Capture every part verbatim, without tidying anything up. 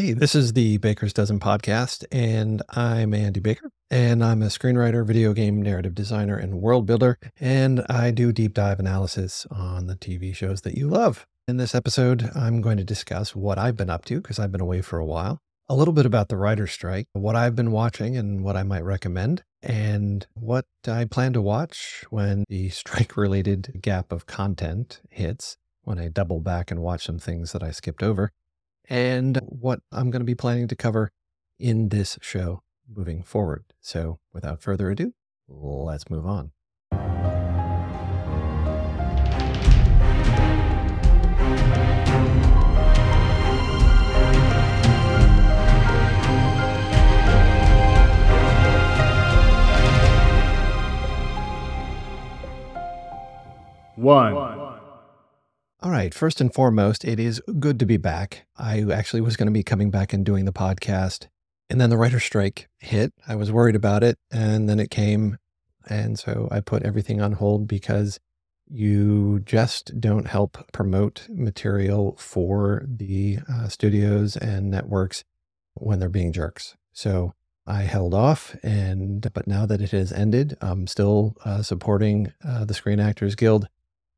Hey, this is the Baker's Dozen Podcast, and I'm Andy Baker, and I'm a screenwriter, video game narrative designer, and world builder, and I do deep dive analysis on the T V shows that you love. In this episode, I'm going to discuss what I've been up to, because I've been away for a while, a little bit about the writer's strike, what I've been watching and what I might recommend, and what I plan to watch when the strike-related gap of content hits, when I double back and watch some things that I skipped over, and what I'm going to be planning to cover in this show moving forward. So without further ado, let's move on. One. One. All right. First and foremost, it is good to be back. I actually was going to be coming back and doing the podcast, and then the writer's strike hit. I was worried about it, and then it came. And so I put everything on hold because you just don't help promote material for the uh, studios and networks when they're being jerks. So I held off, and but now that it has ended, I'm still uh, supporting uh, the Screen Actors Guild,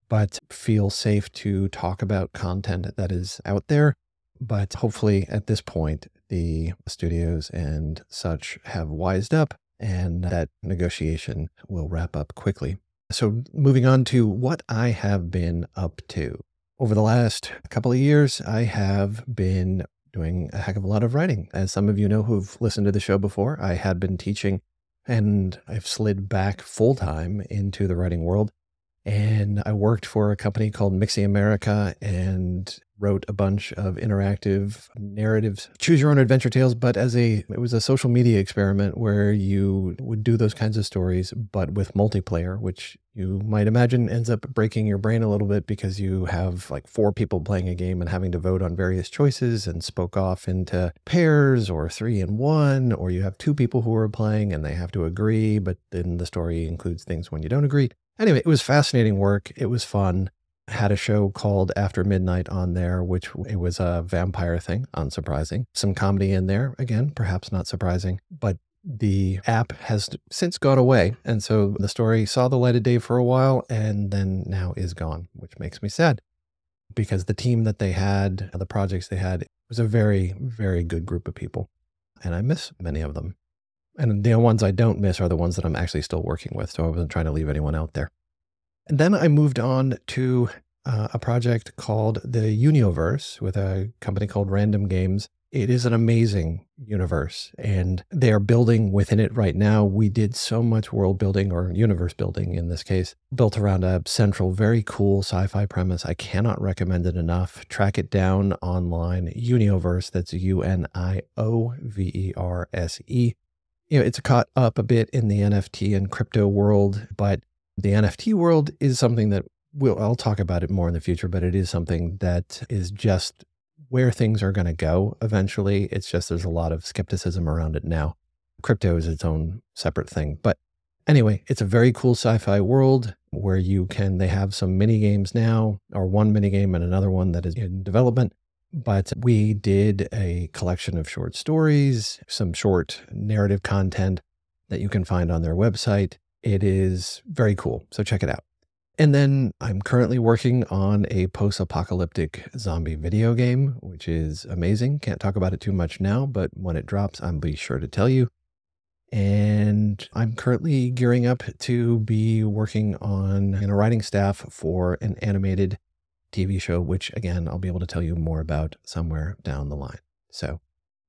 but feel safe to talk about content that is out there. But hopefully at this point, the studios and such have wised up and that negotiation will wrap up quickly. So moving on to what I have been up to. Over the last couple of years, I have been doing a heck of a lot of writing. As some of you know who've listened to the show before, I had been teaching and I've slid back full time into the writing world. And I worked for a company called Mixi America and wrote a bunch of interactive narratives, choose your own adventure tales, but as a, it was a social media experiment where you would do those kinds of stories, but with multiplayer, which you might imagine ends up breaking your brain a little bit because you have like four people playing a game and having to vote on various choices and spoke off into pairs or three and one, or you have two people who are playing and they have to agree, but then the story includes things when you don't agree. Anyway, it was fascinating work. It was fun. I had a show called After Midnight on there, which it was a vampire thing, unsurprising. Some comedy in there, again, perhaps not surprising, but the app has since gone away. And so the story saw the light of day for a while and then now is gone, which makes me sad because the team that they had, the projects they had, was a very, very good group of people. And I miss many of them. And the ones I don't miss are the ones that I'm actually still working with. So I wasn't trying to leave anyone out there. And then I moved on to uh, a project called the Unioverse with a company called Random Games. It is an amazing universe and they are building within it right now. We did so much world building or universe building in this case, built around a central, very cool sci-fi premise. I cannot recommend it enough. Track it down online. Unioverse, that's U N I O V E R S E. You know, it's caught up a bit in the N F T and crypto world, but the N F T world is something that we'll, I'll talk about it more in the future, but it is something that is just where things are going to go eventually. It's just, there's a lot of skepticism around it now. Crypto is its own separate thing, but anyway, it's a very cool sci-fi world where you can, they have some mini games now or one mini game and another one that is in development. But we did a collection of short stories, some short narrative content that you can find on their website. It is very cool. So check it out. And then I'm currently working on a post-apocalyptic zombie video game, which is amazing. Can't talk about it too much now, but when it drops, I'll be sure to tell you. And I'm currently gearing up to be working on in a writing staff for an animated T V show, which again, I'll be able to tell you more about somewhere down the line. So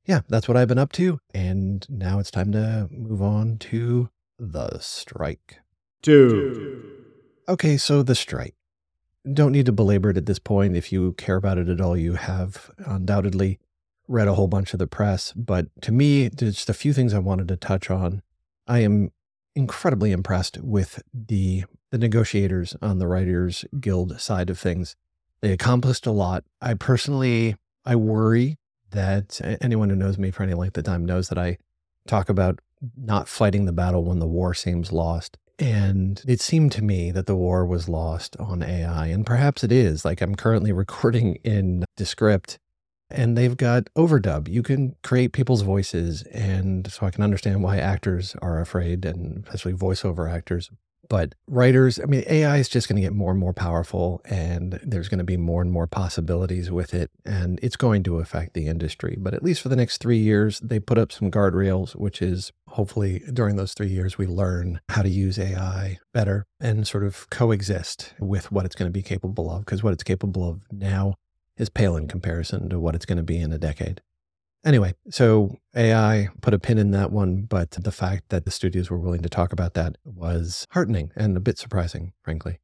yeah, that's what I've been up to. And now it's time to move on to the strike. Two. Okay. So the strike. Don't need to belabor it at this point. If you care about it at all, you have undoubtedly read a whole bunch of the press, but to me, there's just a few things I wanted to touch on. I am incredibly impressed with the, the negotiators on the Writers Guild side of things. They accomplished a lot. I personally, I worry that anyone who knows me for any length of time knows that I talk about not fighting the battle when the war seems lost. And it seemed to me that the war was lost on A I. And perhaps it is. Like I'm currently recording in Descript and they've got overdub. You can create people's voices, and so I can understand why actors are afraid, and especially voiceover actors. But writers, I mean, A I is just going to get more and more powerful, and there's going to be more and more possibilities with it, and it's going to affect the industry. But at least for the next three years, they put up some guardrails, which is hopefully during those three years, we learn how to use A I better and sort of coexist with what it's going to be capable of, because what it's capable of now is pale in comparison to what it's going to be in a decade. Anyway, so A I put a pin in that one, but the fact that the studios were willing to talk about that was heartening and a bit surprising, frankly.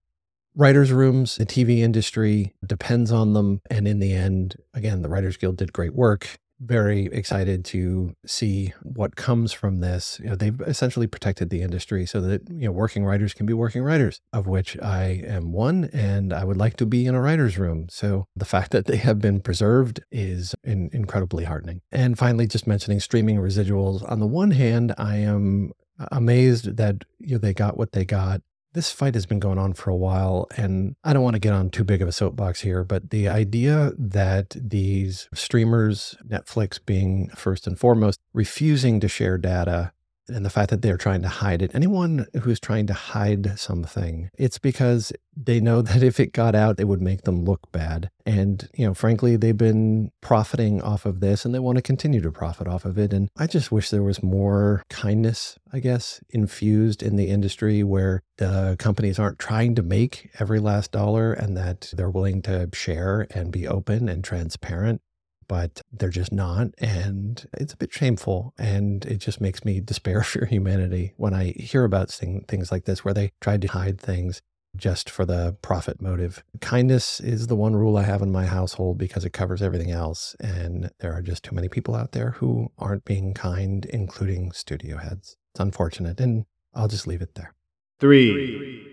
Writers' rooms, the T V industry depends on them. And in the end, again, the Writers Guild did great work. Very excited to see what comes from this. You know, they've essentially protected the industry so that, you know, working writers can be working writers, of which I am one, and I would like to be in a writer's room. So the fact that they have been preserved is in- incredibly heartening. And finally, just mentioning streaming residuals. On the one hand, I am amazed that, you know, they got what they got. This fight has been going on for a while, and I don't want to get on too big of a soapbox here, but the idea that these streamers, Netflix being first and foremost, refusing to share data, and the fact that they're trying to hide it. Anyone who's trying to hide something, it's because they know that if it got out, it would make them look bad. And, you know, frankly, they've been profiting off of this, and they want to continue to profit off of it. And I just wish there was more kindness, I guess, infused in the industry, where the companies aren't trying to make every last dollar, and that they're willing to share and be open and transparent. But they're just not, and it's a bit shameful, and it just makes me despair for humanity when I hear about things like this, where they tried to hide things just for the profit motive. Kindness is the one rule I have in my household, because it covers everything else, and there are just too many people out there who aren't being kind, including studio heads. It's unfortunate, and I'll just leave it there. Three. Three.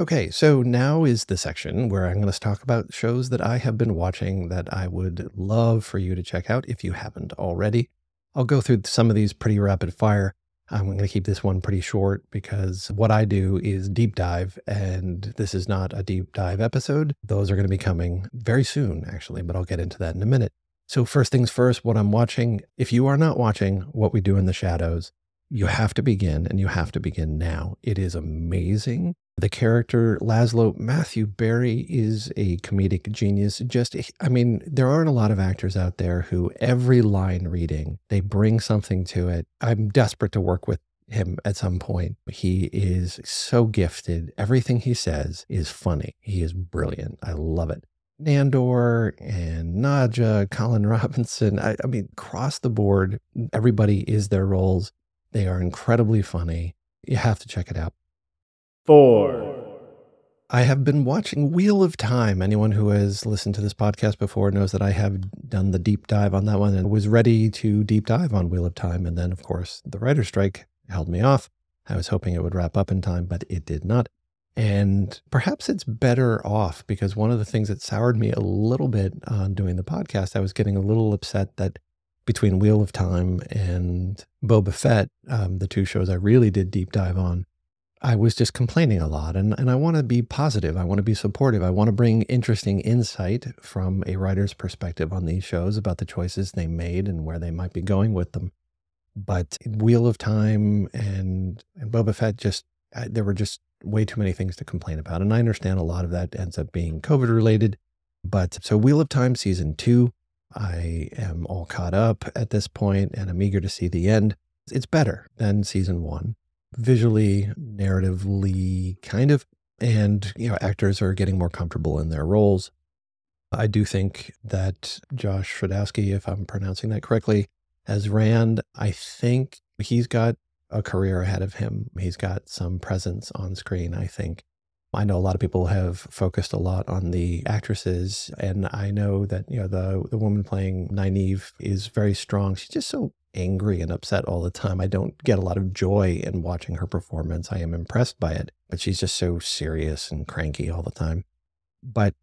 Okay, so now is the section where I'm going to talk about shows that I have been watching that I would love for you to check out if you haven't already. I'll go through some of these pretty rapid fire. I'm going to keep this one pretty short, because what I do is deep dive, and this is not a deep dive episode. Those are going to be coming very soon, actually, but I'll get into that in a minute. So first things first, what I'm watching. If you are not watching What We Do in the Shadows, you have to begin, and you have to begin now. It is amazing. The character Laszlo, Matthew Berry, is a comedic genius. Just, I mean, there aren't a lot of actors out there who every line reading, they bring something to it. I'm desperate to work with him at some point. He is so gifted. Everything he says is funny. He is brilliant. I love it. Nandor and Nadja, Colin Robinson, I, I mean, across the board, everybody is their roles. They are incredibly funny. You have to check it out. Four. I have been watching Wheel of Time. Anyone who has listened to this podcast before knows that I have done the deep dive on that one and was ready to deep dive on Wheel of Time. And then, of course, the writer's strike held me off. I was hoping it would wrap up in time, but it did not. And perhaps it's better off, because one of the things that soured me a little bit on doing the podcast, I was getting a little upset that between Wheel of Time and Boba Fett, um, the two shows I really did deep dive on, I was just complaining a lot. And, and I want to be positive. I want to be supportive. I want to bring interesting insight from a writer's perspective on these shows about the choices they made and where they might be going with them. But Wheel of Time and, and Boba Fett, just I, there were just way too many things to complain about. And I understand a lot of that ends up being COVID related. But so Wheel of Time season two, I am all caught up at this point, and I'm eager to see the end. It's better than season one, visually, narratively, kind of. And, you know, actors are getting more comfortable in their roles. I do think that Josh Fridowski, if I'm pronouncing that correctly, as Rand, I think he's got a career ahead of him. He's got some presence on screen, I think. I know a lot of people have focused a lot on the actresses, and I know that, you know, the the woman playing Nynaeve is very strong. She's just so angry and upset all the time. I don't get a lot of joy in watching her performance. I am impressed by it, but she's just so serious and cranky all the time. But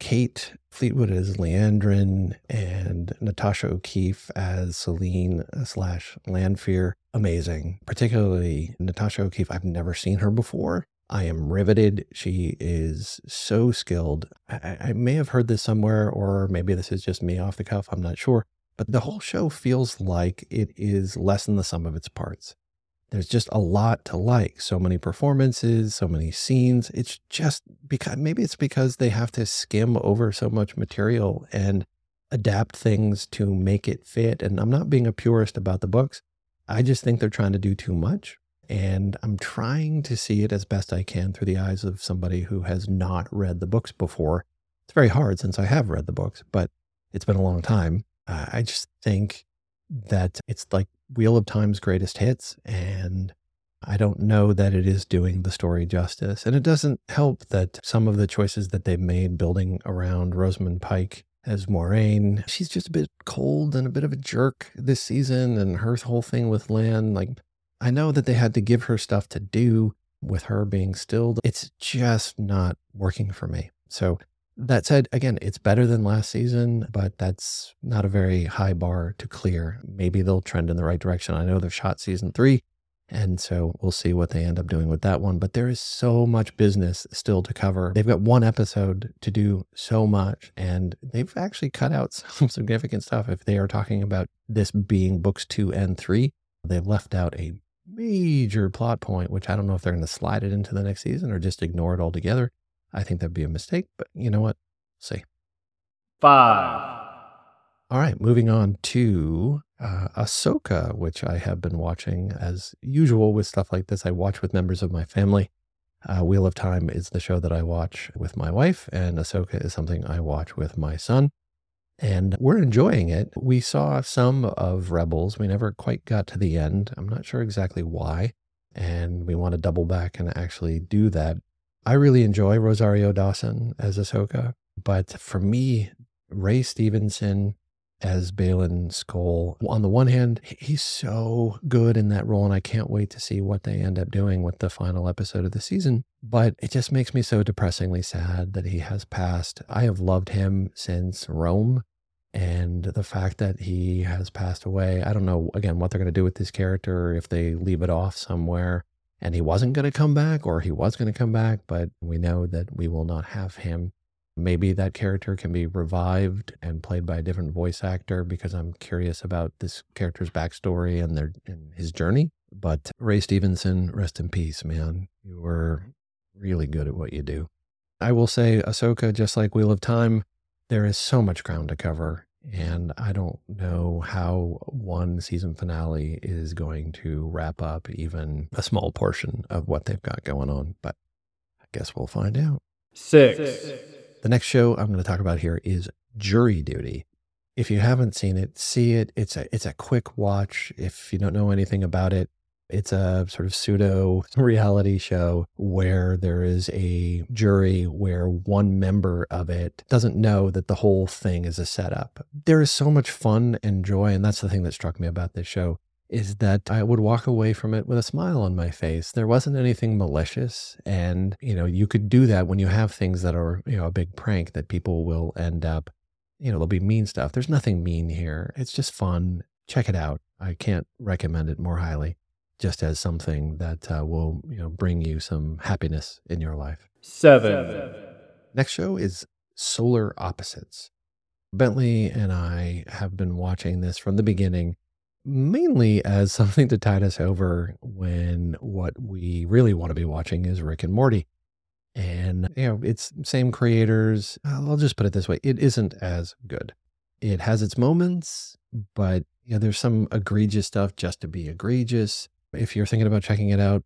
Kate Fleetwood as Leandrin and Natasha O'Keefe as Celine slash Lanfear, amazing. Particularly Natasha O'Keefe, I've never seen her before. I am riveted. She is so skilled. I, I may have heard this somewhere, or maybe this is just me off the cuff. I'm not sure. But the whole show feels like it is less than the sum of its parts. There's just a lot to like. So many performances, so many scenes. It's just because maybe it's because they have to skim over so much material and adapt things to make it fit. And I'm not being a purist about the books. I just think they're trying to do too much. And I'm trying to see it as best I can through the eyes of somebody who has not read the books before. It's very hard since I have read the books, but it's been a long time. Uh, I just think that it's like Wheel of Time's greatest hits, and I don't know that it is doing the story justice. And it doesn't help that some of the choices that they made building around Rosamund Pike as Moraine, she's just a bit cold and a bit of a jerk this season, and her whole thing with Lan, like, I know that they had to give her stuff to do with her being stilled. It's just not working for me. So that said, again, it's better than last season, but that's not a very high bar to clear. Maybe they'll trend in the right direction. I know they've shot season three, and so we'll see what they end up doing with that one. But there is so much business still to cover. They've got one episode to do so much, and they've actually cut out some significant stuff. If they are talking about this being books two and three, they've left out a major plot point, which I don't know if they're going to slide it into the next season or just ignore it altogether. I think that'd be a mistake, but you know what? We'll see. Five. All right, moving on to uh, Ahsoka, which I have been watching as usual with stuff like this. I watch with members of my family. Uh, Wheel of Time is the show that I watch with my wife, and Ahsoka is something I watch with my son. And we're enjoying it. We saw some of Rebels. We never quite got to the end. I'm not sure exactly why. And we want to double back and actually do that. I really enjoy Rosario Dawson as Ahsoka. But for me, Ray Stevenson as Balin Skoll, on the one hand, he's so good in that role. And I can't wait to see what they end up doing with the final episode of the season. But it just makes me so depressingly sad that he has passed. I have loved him since Rome, and the fact that he has passed away, I don't know, again, what they're going to do with this character, if they leave it off somewhere and he wasn't going to come back, or he was going to come back, but we know that we will not have him. Maybe that character can be revived and played by a different voice actor, because I'm curious about this character's backstory and, their, and his journey. But Ray Stevenson, rest in peace, man. You were really good at what you do. I will say Ahsoka, just like Wheel of Time, there is so much ground to cover, and I don't know how one season finale is going to wrap up even a small portion of what they've got going on, but I guess we'll find out. Six. Six. The next show I'm going to talk about here is Jury Duty. If you haven't seen it, see it. It's a it's a quick watch. If you don't know anything about it, it's a sort of pseudo reality show where there is a jury where one member of it doesn't know that the whole thing is a setup. There is so much fun and joy. And that's the thing that struck me about this show, is that I would walk away from it with a smile on my face. There wasn't anything malicious. And, you know, you could do that when you have things that are, you know, a big prank that people will end up, you know, there'll be mean stuff. There's nothing mean here. It's just fun. Check it out. I can't recommend it more highly. Just as something that uh, will, you know, bring you some happiness in your life. Seven. Seven. Next show is Solar Opposites. Bentley and I have been watching this from the beginning, mainly as something to tide us over when what we really want to be watching is Rick and Morty. And, you know, it's same creators. I'll just put it this way. It isn't as good. It has its moments, but, you know, there's some egregious stuff just to be egregious. If you're thinking about checking it out,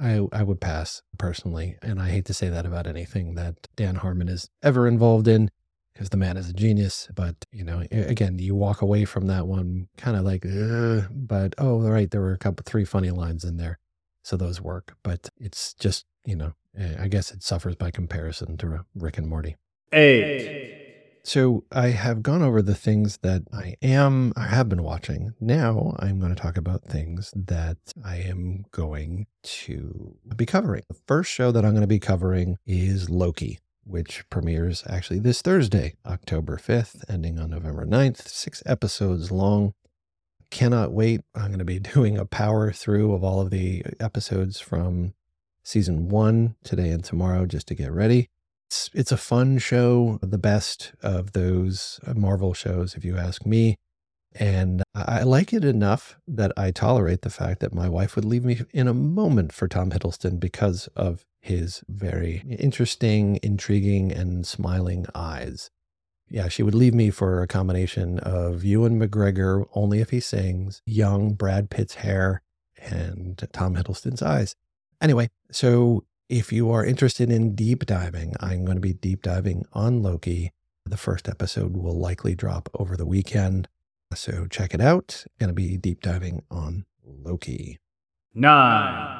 I I would pass personally. And I hate to say that about anything that Dan Harmon is ever involved in, because the man is a genius. But, you know, again, you walk away from that one kind of like, ugh, but, oh, right, there were a couple, three funny lines in there. So those work. But it's just, you know, I guess it suffers by comparison to Rick and Morty. Eight. So I have gone over the things that I am, I have been watching. Now I'm going to talk about things that I am going to be covering. The first show that I'm going to be covering is Loki, which premieres actually this Thursday, October fifth, ending on November ninth, six episodes long. Cannot wait. I'm going to be doing a power through of all of the episodes from season one today and tomorrow just to get ready. It's, it's a fun show, the best of those Marvel shows, if you ask me. And I like it enough that I tolerate the fact that my wife would leave me in a moment for Tom Hiddleston because of his very interesting, intriguing, and smiling eyes. Yeah, she would leave me for a combination of Ewan McGregor, only if he sings, young Brad Pitt's hair, and Tom Hiddleston's eyes. Anyway, so if you are interested in deep diving, I'm going to be deep diving on Loki. The first episode will likely drop over the weekend. So check it out. Going to be deep diving on Loki. Nine.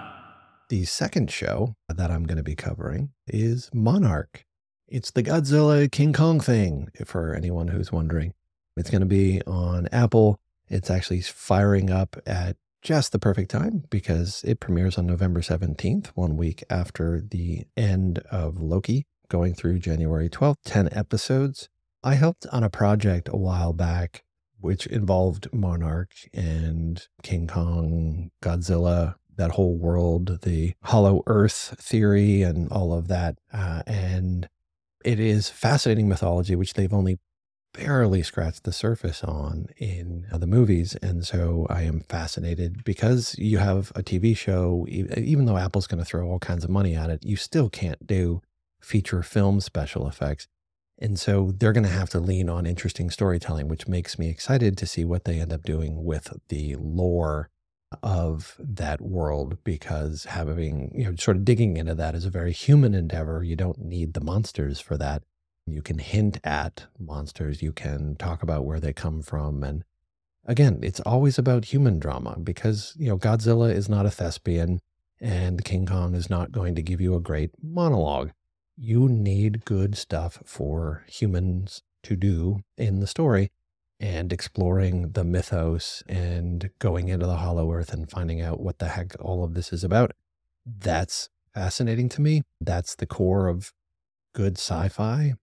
The second show that I'm going to be covering is Monarch. It's the Godzilla King Kong thing, for anyone who's wondering. It's going to be on Apple. It's actually firing up at just the perfect time because it premieres on November seventeenth, one week after the end of Loki, going through January twelfth, ten episodes. I helped on a project a while back which involved Monarch and King Kong, Godzilla, that whole world, the hollow earth theory and all of that. Uh, and it is fascinating mythology, which they've only barely scratched the surface on in the movies. And so I am fascinated because you have a T V show, even though Apple's going to throw all kinds of money at it, you still can't do feature film special effects. And so they're going to have to lean on interesting storytelling, which makes me excited to see what they end up doing with the lore of that world, because having, you know, sort of digging into that is a very human endeavor. You don't need the monsters for that. You can hint at monsters. You can talk about where they come from. And again, it's always about human drama because, you know, Godzilla is not a thespian and King Kong is not going to give you a great monologue. You need good stuff for humans to do in the story, and exploring the mythos and going into the hollow earth and finding out what the heck all of this is about. That's fascinating to me. That's the core of good sci-fi,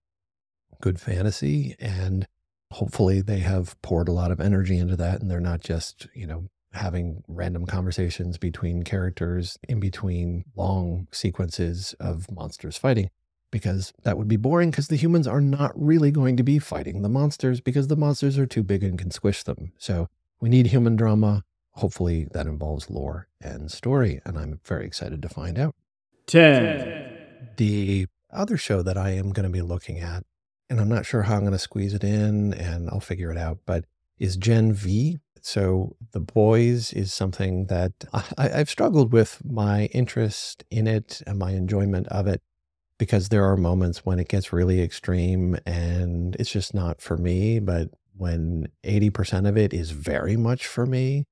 good fantasy, and hopefully they have poured a lot of energy into that and they're not just, you know, having random conversations between characters in between long sequences of monsters fighting. Because that would be boring because the humans are not really going to be fighting the monsters because the monsters are too big and can squish them. So we need human drama. Hopefully that involves lore and story, and I'm very excited to find out. ten. The other show that I am going to be looking at, and I'm not sure how I'm going to squeeze it in, and I'll figure it out, but is Gen V. So The Boys is something that I, I've struggled with my interest in it and my enjoyment of it, because there are moments when it gets really extreme and it's just not for me. But when eighty percent of it is very much for me,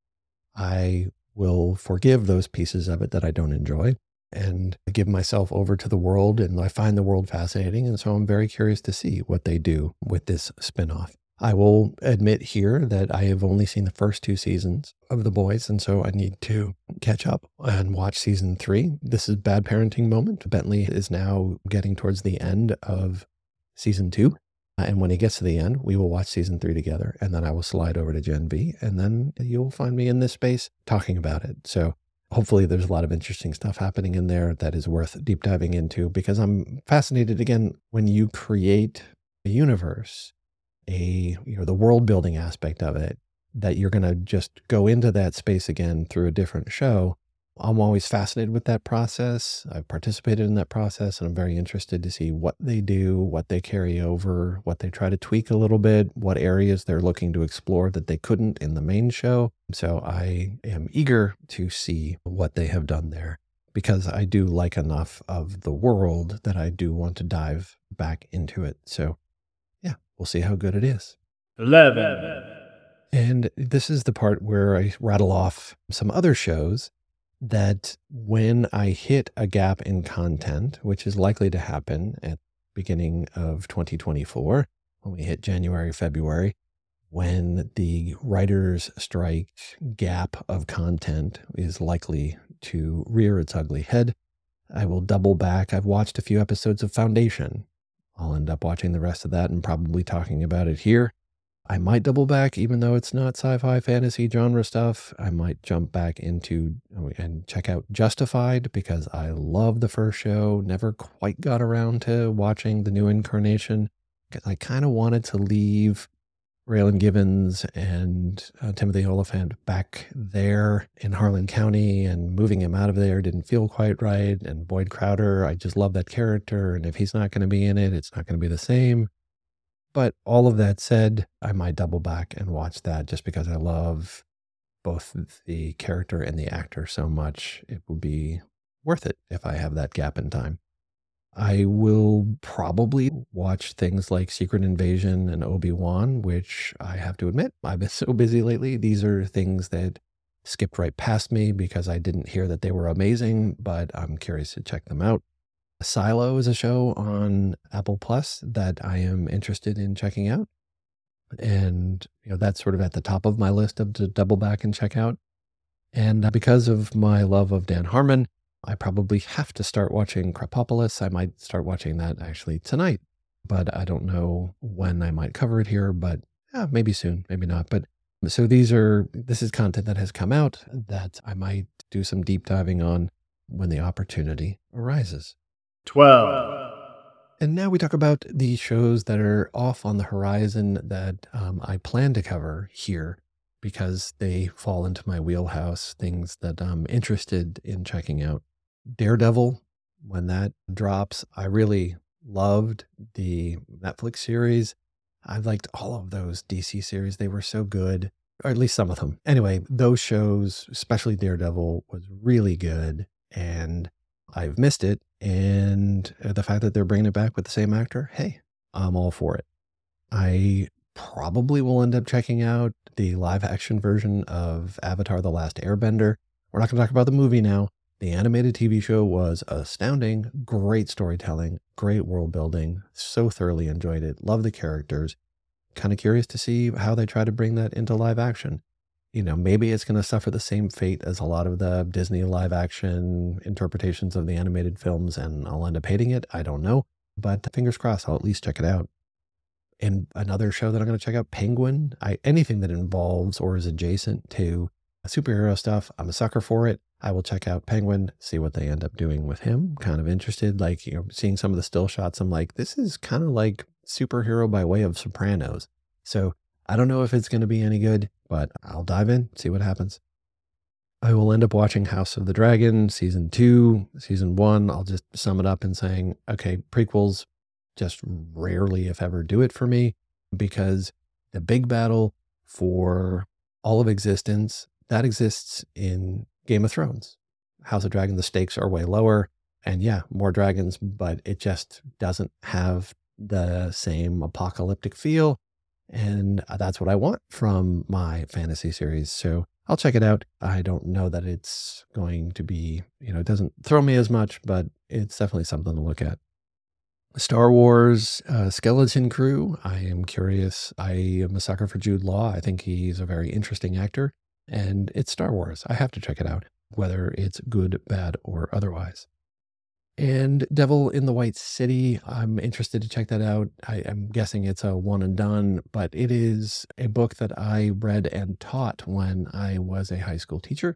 I will forgive those pieces of it that I don't enjoy and give myself over to the world. And I find the world fascinating. And so I'm very curious to see what they do with this spinoff. I will admit here that I have only seen the first two seasons of The Boys, and so I need to catch up and watch season three. This is bad parenting moment. Bentley is now getting towards the end of season two, and when he gets to the end, we will watch season three together, and then I will slide over to Gen V, and then you'll find me in this space talking about it. So hopefully there's a lot of interesting stuff happening in there that is worth deep diving into, because I'm fascinated, again, when you create a universe, a, you know, the world building aspect of it, that you're going to just go into that space again through a different show. I'm always fascinated with that process. I've participated in that process, and I'm very interested to see what they do, what they carry over, what they try to tweak a little bit, what areas they're looking to explore that they couldn't in the main show. So I am eager to see what they have done there, because I do like enough of the world that I do want to dive back into it. So we'll see how good it is. eleven. And this is the part where I rattle off some other shows that when I hit a gap in content, which is likely to happen at the beginning of twenty twenty-four, when we hit January, February, when the writer's strike gap of content is likely to rear its ugly head, I will double back. I've watched a few episodes of Foundation. I'll end up watching the rest of that and probably talking about it here. I might double back, even though it's not sci-fi fantasy genre stuff. I might jump back into and check out Justified, because I love the first show. Never quite got around to watching the new incarnation, because I kind of wanted to leave Raylan Givens and uh, Timothy Oliphant back there in Harlan County, and moving him out of there didn't feel quite right. And Boyd Crowder, I just love that character. And if he's not going to be in it, it's not going to be the same. But all of that said, I might double back and watch that just because I love both the character and the actor so much. It would be worth it if I have that gap in time. I will probably watch things like Secret Invasion and Obi-Wan, which I have to admit, I've been so busy lately. These are things that skipped right past me because I didn't hear that they were amazing, but I'm curious to check them out. Silo is a show on Apple Plus that I am interested in checking out. And you know, that's sort of at the top of my list of to double back and check out. And because of my love of Dan Harmon, I probably have to start watching Krapopolis. I might start watching that actually tonight, but I don't know when I might cover it here, but yeah, maybe soon, maybe not. But so these are, this is content that has come out that I might do some deep diving on when the opportunity arises. twelve. And now we talk about the shows that are off on the horizon that um, I plan to cover here, because they fall into my wheelhouse, things that I'm interested in checking out. Daredevil, when that drops, I really loved the Netflix series. I liked all of those D C series. They were so good, or at least some of them. Anyway, those shows, especially Daredevil, was really good, and I've missed it. And the fact that they're bringing it back with the same actor, hey, I'm all for it. I probably will end up checking out the live action version of Avatar: The Last Airbender. We're not going to talk about the movie now. The animated T V show was astounding, great storytelling, great world building. So thoroughly enjoyed it. Love the characters. Kind of curious to see how they try to bring that into live action. You know, maybe it's going to suffer the same fate as a lot of the Disney live action interpretations of the animated films, and I'll end up hating it. I don't know, but fingers crossed, I'll at least check it out. And another show that I'm going to check out, Penguin. I, anything that involves or is adjacent to superhero stuff, I'm a sucker for it. I will check out Penguin, see what they end up doing with him. Kind of interested, like, you know, seeing some of the still shots. I'm like, this is kind of like superhero by way of Sopranos. So I don't know if it's going to be any good, but I'll dive in, see what happens. I will end up watching House of the Dragon, season two, season one. I'll just sum it up in saying, okay, prequels just rarely, if ever, do it for me, because the big battle for all of existence, that exists in Game of Thrones. House of Dragon, the stakes are way lower, and yeah, more dragons, but it just doesn't have the same apocalyptic feel, and that's what I want from my fantasy series, so I'll check it out. I don't know that it's going to be, you know, it doesn't throw me as much, but it's definitely something to look at. Star Wars uh, Skeleton Crew. I am curious. I am a sucker for Jude Law. I think he's a very interesting actor, and it's Star Wars. I have to check it out, whether it's good, bad, or otherwise. And Devil in the White City. I'm interested to check that out. I, I'm guessing it's a one and done, but it is a book that I read and taught when I was a high school teacher,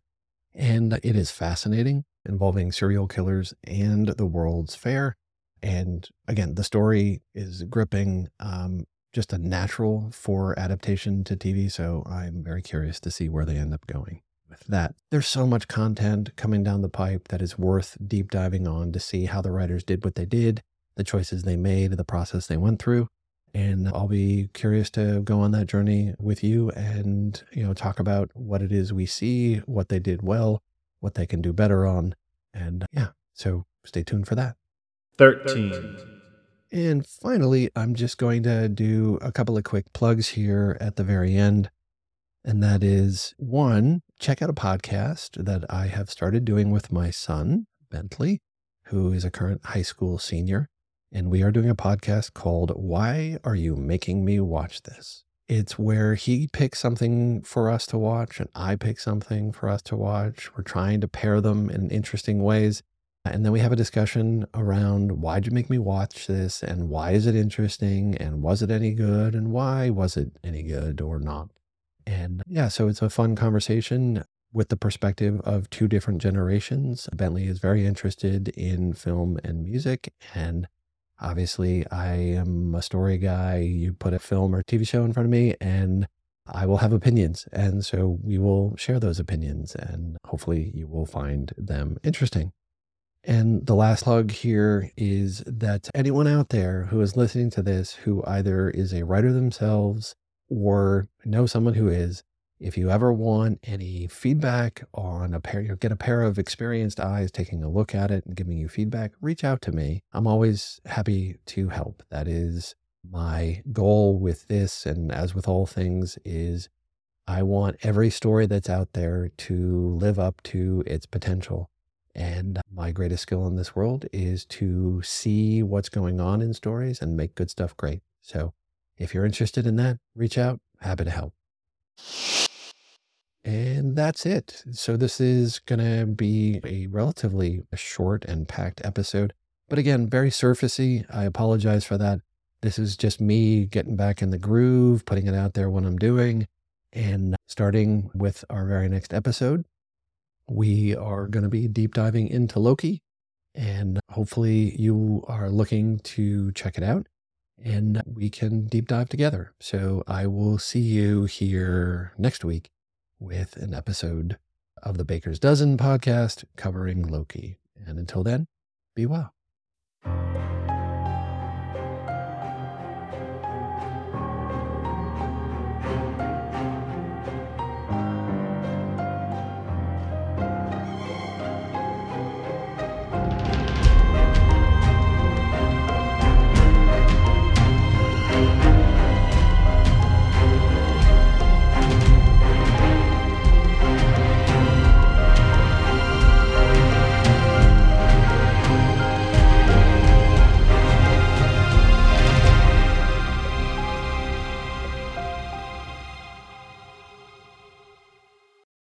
and it is fascinating, involving serial killers and the World's Fair. And again, the story is gripping, um, just a natural for adaptation to T V. So I'm very curious to see where they end up going with that. There's so much content coming down the pipe that is worth deep diving on to see how the writers did what they did, the choices they made, the process they went through. And I'll be curious to go on that journey with you and, you know, talk about what it is we see, what they did well, what they can do better on. And yeah, so stay tuned for that. thirteen. And finally, I'm just going to do a couple of quick plugs here at the very end. And that is, one, check out a podcast that I have started doing with my son, Bentley, who is a current high school senior. And we are doing a podcast called Why Are You Making Me Watch This? It's where he picks something for us to watch and I pick something for us to watch. We're trying to pair them in interesting ways. And then we have a discussion around, why'd you make me watch this? And why is it interesting? And was it any good? And why was it any good or not? And yeah, so it's a fun conversation with the perspective of two different generations. Bentley is very interested in film and music. And obviously, I am a story guy. You put a film or T V show in front of me, and I will have opinions. And so we will share those opinions, and hopefully you will find them interesting. And the last plug here is that anyone out there who is listening to this, who either is a writer themselves or know someone who is, if you ever want any feedback on a pair, get a pair of experienced eyes taking a look at it and giving you feedback, reach out to me. I'm always happy to help. That is my goal with this. And as with all things, is I want every story that's out there to live up to its potential. And my greatest skill in this world is to see what's going on in stories and make good stuff great. So if you're interested in that, reach out. Happy to help. And that's it. So this is going to be a relatively short and packed episode. But again, very surfacey. I apologize for that. This is just me getting back in the groove, putting it out there what I'm doing, and starting with our very next episode. We are going to be deep diving into Loki, and hopefully you are looking to check it out and we can deep dive together. So I will see you here next week with an episode of the Baker's Dozen podcast covering Loki. And until then, be well.